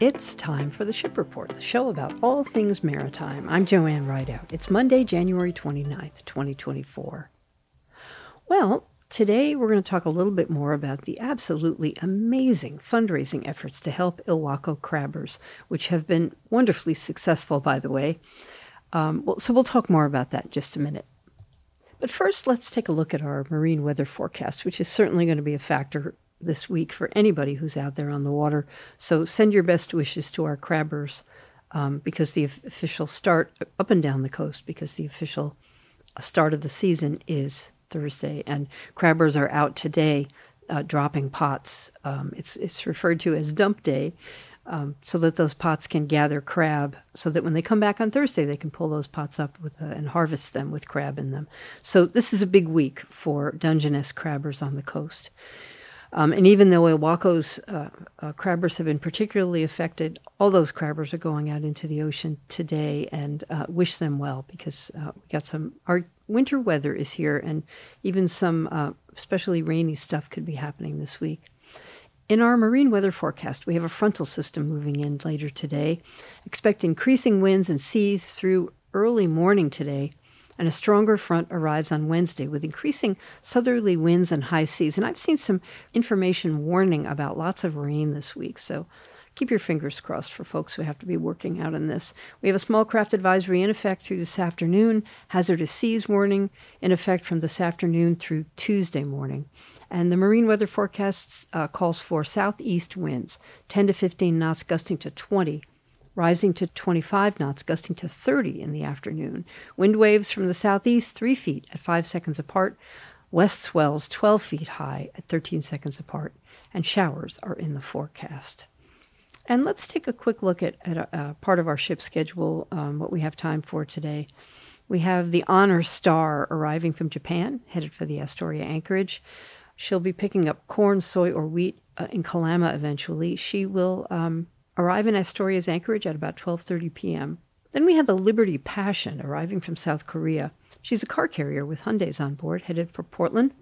It's time for The Ship Report, the show about all things maritime. I'm Joanne Rideout. It's Monday, January 29th, 2024. Well, today we're going to talk a little bit more about the absolutely amazing fundraising efforts to help Ilwaco crabbers, which have been wonderfully successful, by the way. So we'll talk more about that in just a minute. But first, let's take a look at our marine weather forecast, which is certainly going to be a factor this week for anybody who's out there on the water. So send your best wishes to our crabbers because the official start up and down the coast, because the official start of the season is Thursday. And crabbers are out today dropping pots. It's referred to as dump day so that those pots can gather crab so that when they come back on Thursday, they can pull those pots up with and harvest them with crab in them. So this is a big week for Dungeness crabbers on the coast. And even though Ilwaco's crabbers have been particularly affected, all those crabbers are going out into the ocean today and wish them well because we got our winter weather is here and even some especially rainy stuff could be happening this week. In our marine weather forecast, we have a frontal system moving in later today. Expect increasing winds and seas through early morning today. And a stronger front arrives on Wednesday with increasing southerly winds and high seas. And I've seen some information warning about lots of rain this week, so keep your fingers crossed for folks who have to be working out in this. We have a small craft advisory in effect through this afternoon, hazardous seas warning in effect from this afternoon through Tuesday morning. And the marine weather forecast calls for southeast winds, 10 to 15 knots gusting to 20 rising to 25 knots, gusting to 30 in the afternoon. Wind waves from the southeast, 3 feet at 5 seconds apart. West swells 12 feet high at 13 seconds apart. And showers are in the forecast. And let's take a quick look at a part of our ship schedule, what we have time for today. We have the Honor Star arriving from Japan, headed for the Astoria anchorage. She'll be picking up corn, soy, or wheat in Kalama eventually. She will arrive in Astoria's anchorage at about 12:30 p.m. Then we have the Liberty Passion arriving from South Korea. She's a car carrier with Hyundais on board, headed for Portland.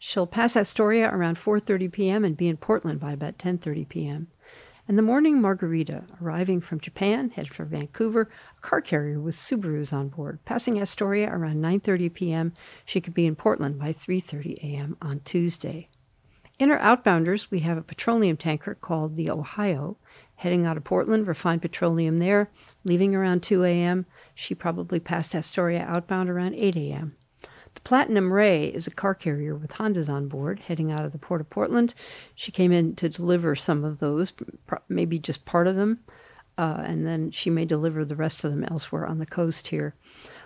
She'll pass Astoria around 4:30 p.m. and be in Portland by about 10:30 p.m. And the morning Margarita arriving from Japan, headed for Vancouver, a car carrier with Subarus on board. Passing Astoria around 9:30 p.m., she could be in Portland by 3:30 a.m. on Tuesday. In our outbounders, we have a petroleum tanker called the Ohio, heading out of Portland, refined petroleum there, leaving around 2 a.m. She probably passed Astoria outbound around 8 a.m. The Platinum Ray is a car carrier with Hondas on board, heading out of the Port of Portland. She came in to deliver some of those, maybe just part of them, and then she may deliver the rest of them elsewhere on the coast here.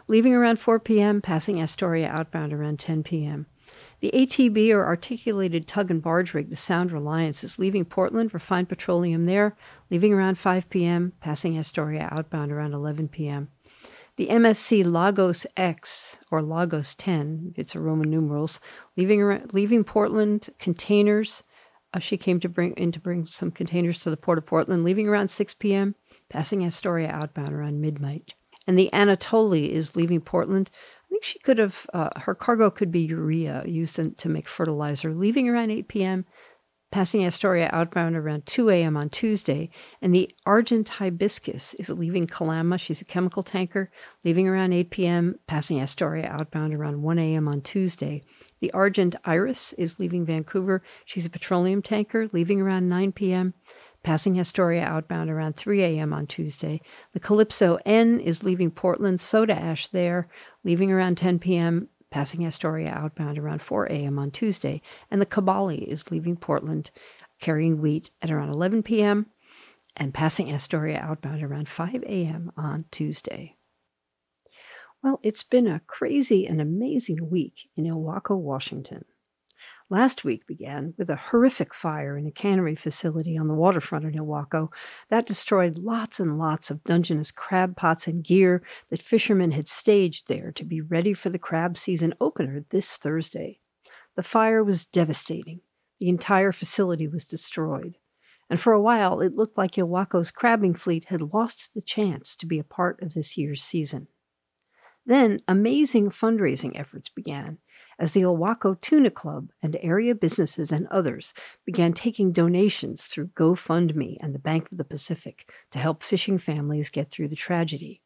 Leaving around 4 p.m., passing Astoria outbound around 10 p.m. The ATB, or articulated tug and barge rig, the Sound Reliance, is leaving Portland, refined petroleum there, leaving around 5 p.m., passing Astoria outbound around 11 p.m. The MSC Lagos X, or Lagos 10, it's a Roman numerals, leaving Portland containers. She came to bring some containers to the Port of Portland, leaving around 6 p.m., passing Astoria outbound around midnight. And the Anatoli is leaving Portland. I think she could have, her cargo could be urea used to make fertilizer, leaving around 8 p.m., passing Astoria outbound around 2 a.m. on Tuesday. And the Argent Hibiscus is leaving Kalama. She's a chemical tanker, leaving around 8 p.m., passing Astoria outbound around 1 a.m. on Tuesday. The Argent Iris is leaving Vancouver. She's a petroleum tanker, leaving around 9 p.m., passing Astoria outbound around 3 a.m. on Tuesday. The Calypso N is leaving Portland, soda ash there, leaving around 10 p.m., passing Astoria outbound around 4 a.m. on Tuesday. And the Kabali is leaving Portland, carrying wheat at around 11 p.m. and passing Astoria outbound around 5 a.m. on Tuesday. Well, it's been a crazy and amazing week in Ilwaco, Washington. Last week began with a horrific fire in a cannery facility on the waterfront in Ilwaco. That destroyed lots and lots of Dungeness crab pots and gear that fishermen had staged there to be ready for the crab season opener this Thursday. The fire was devastating. The entire facility was destroyed. And for a while, it looked like Ilwaco's crabbing fleet had lost the chance to be a part of this year's season. Then, amazing fundraising efforts began as the Ilwaco Tuna Club and area businesses and others began taking donations through GoFundMe and the Bank of the Pacific to help fishing families get through the tragedy.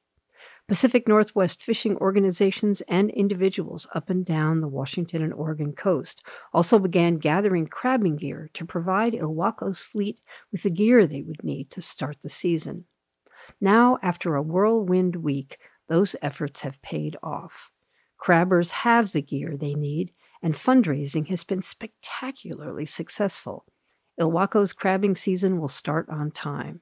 Pacific Northwest fishing organizations and individuals up and down the Washington and Oregon coast also began gathering crabbing gear to provide Ilwaco's fleet with the gear they would need to start the season. Now, after a whirlwind week, those efforts have paid off. Crabbers have the gear they need, and fundraising has been spectacularly successful. Ilwaco's crabbing season will start on time.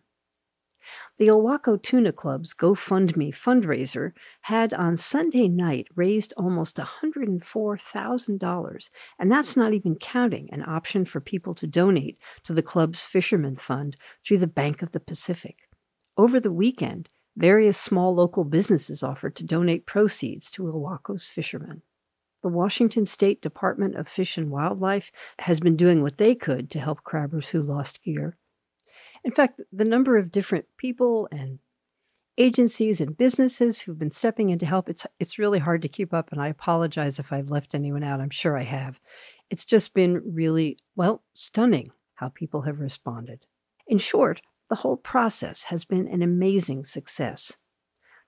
The Ilwaco Tuna Club's GoFundMe fundraiser had on Sunday night raised almost $104,000, and that's not even counting an option for people to donate to the club's Fisherman Fund through the Bank of the Pacific. Over the weekend, various small local businesses offered to donate proceeds to Ilwaco's fishermen. The Washington State Department of Fish and Wildlife has been doing what they could to help crabbers who lost gear. In fact, the number of different people and agencies and businesses who've been stepping in to help, it's really hard to keep up, and I apologize if I've left anyone out. I'm sure I have. It's just been really, stunning how people have responded. In short, the whole process has been an amazing success.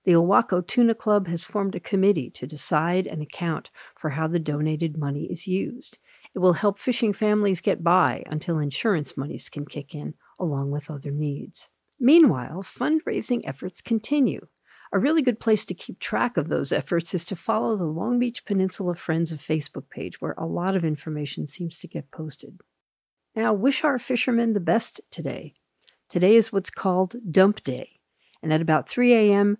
The Ilwaco Tuna Club has formed a committee to decide and account for how the donated money is used. It will help fishing families get by until insurance monies can kick in, along with other needs. Meanwhile, fundraising efforts continue. A really good place to keep track of those efforts is to follow the Long Beach Peninsula Friends of Facebook page, where a lot of information seems to get posted. Now, wish our fishermen the best today. Today is what's called Dump Day, and at about 3 a.m.,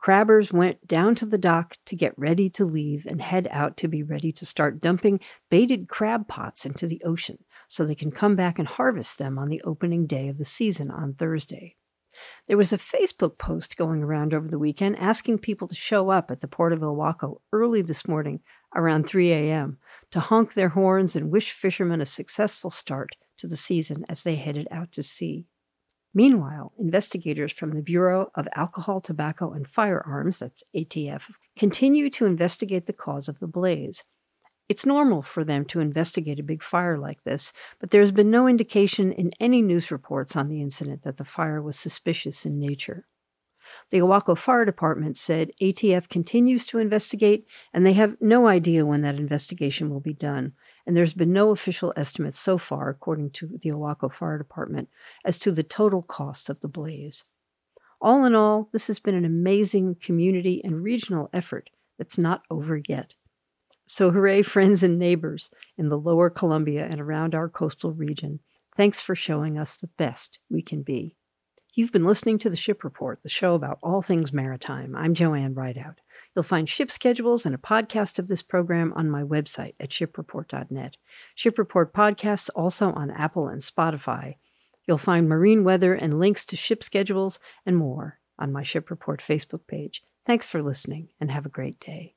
crabbers went down to the dock to get ready to leave and head out to be ready to start dumping baited crab pots into the ocean so they can come back and harvest them on the opening day of the season on Thursday. There was a Facebook post going around over the weekend asking people to show up at the Port of Ilwaco early this morning around 3 a.m. to honk their horns and wish fishermen a successful start to the season as they headed out to sea. Meanwhile, investigators from the Bureau of Alcohol, Tobacco, and Firearms, that's ATF, continue to investigate the cause of the blaze. It's normal for them to investigate a big fire like this, but there's been no indication in any news reports on the incident that the fire was suspicious in nature. The Ilwaco Fire Department said ATF continues to investigate, and they have no idea when that investigation will be done. And there's been no official estimate so far, according to the Ilwaco Fire Department, as to the total cost of the blaze. All in all, this has been an amazing community and regional effort that's not over yet. So hooray, friends and neighbors in the lower Columbia and around our coastal region. Thanks for showing us the best we can be. You've been listening to The Ship Report, the show about all things maritime. I'm Joanne Rideout. You'll find ship schedules and a podcast of this program on my website at shipreport.net. Ship Report podcasts also on Apple and Spotify. You'll find marine weather and links to ship schedules and more on my Ship Report Facebook page. Thanks for listening and have a great day.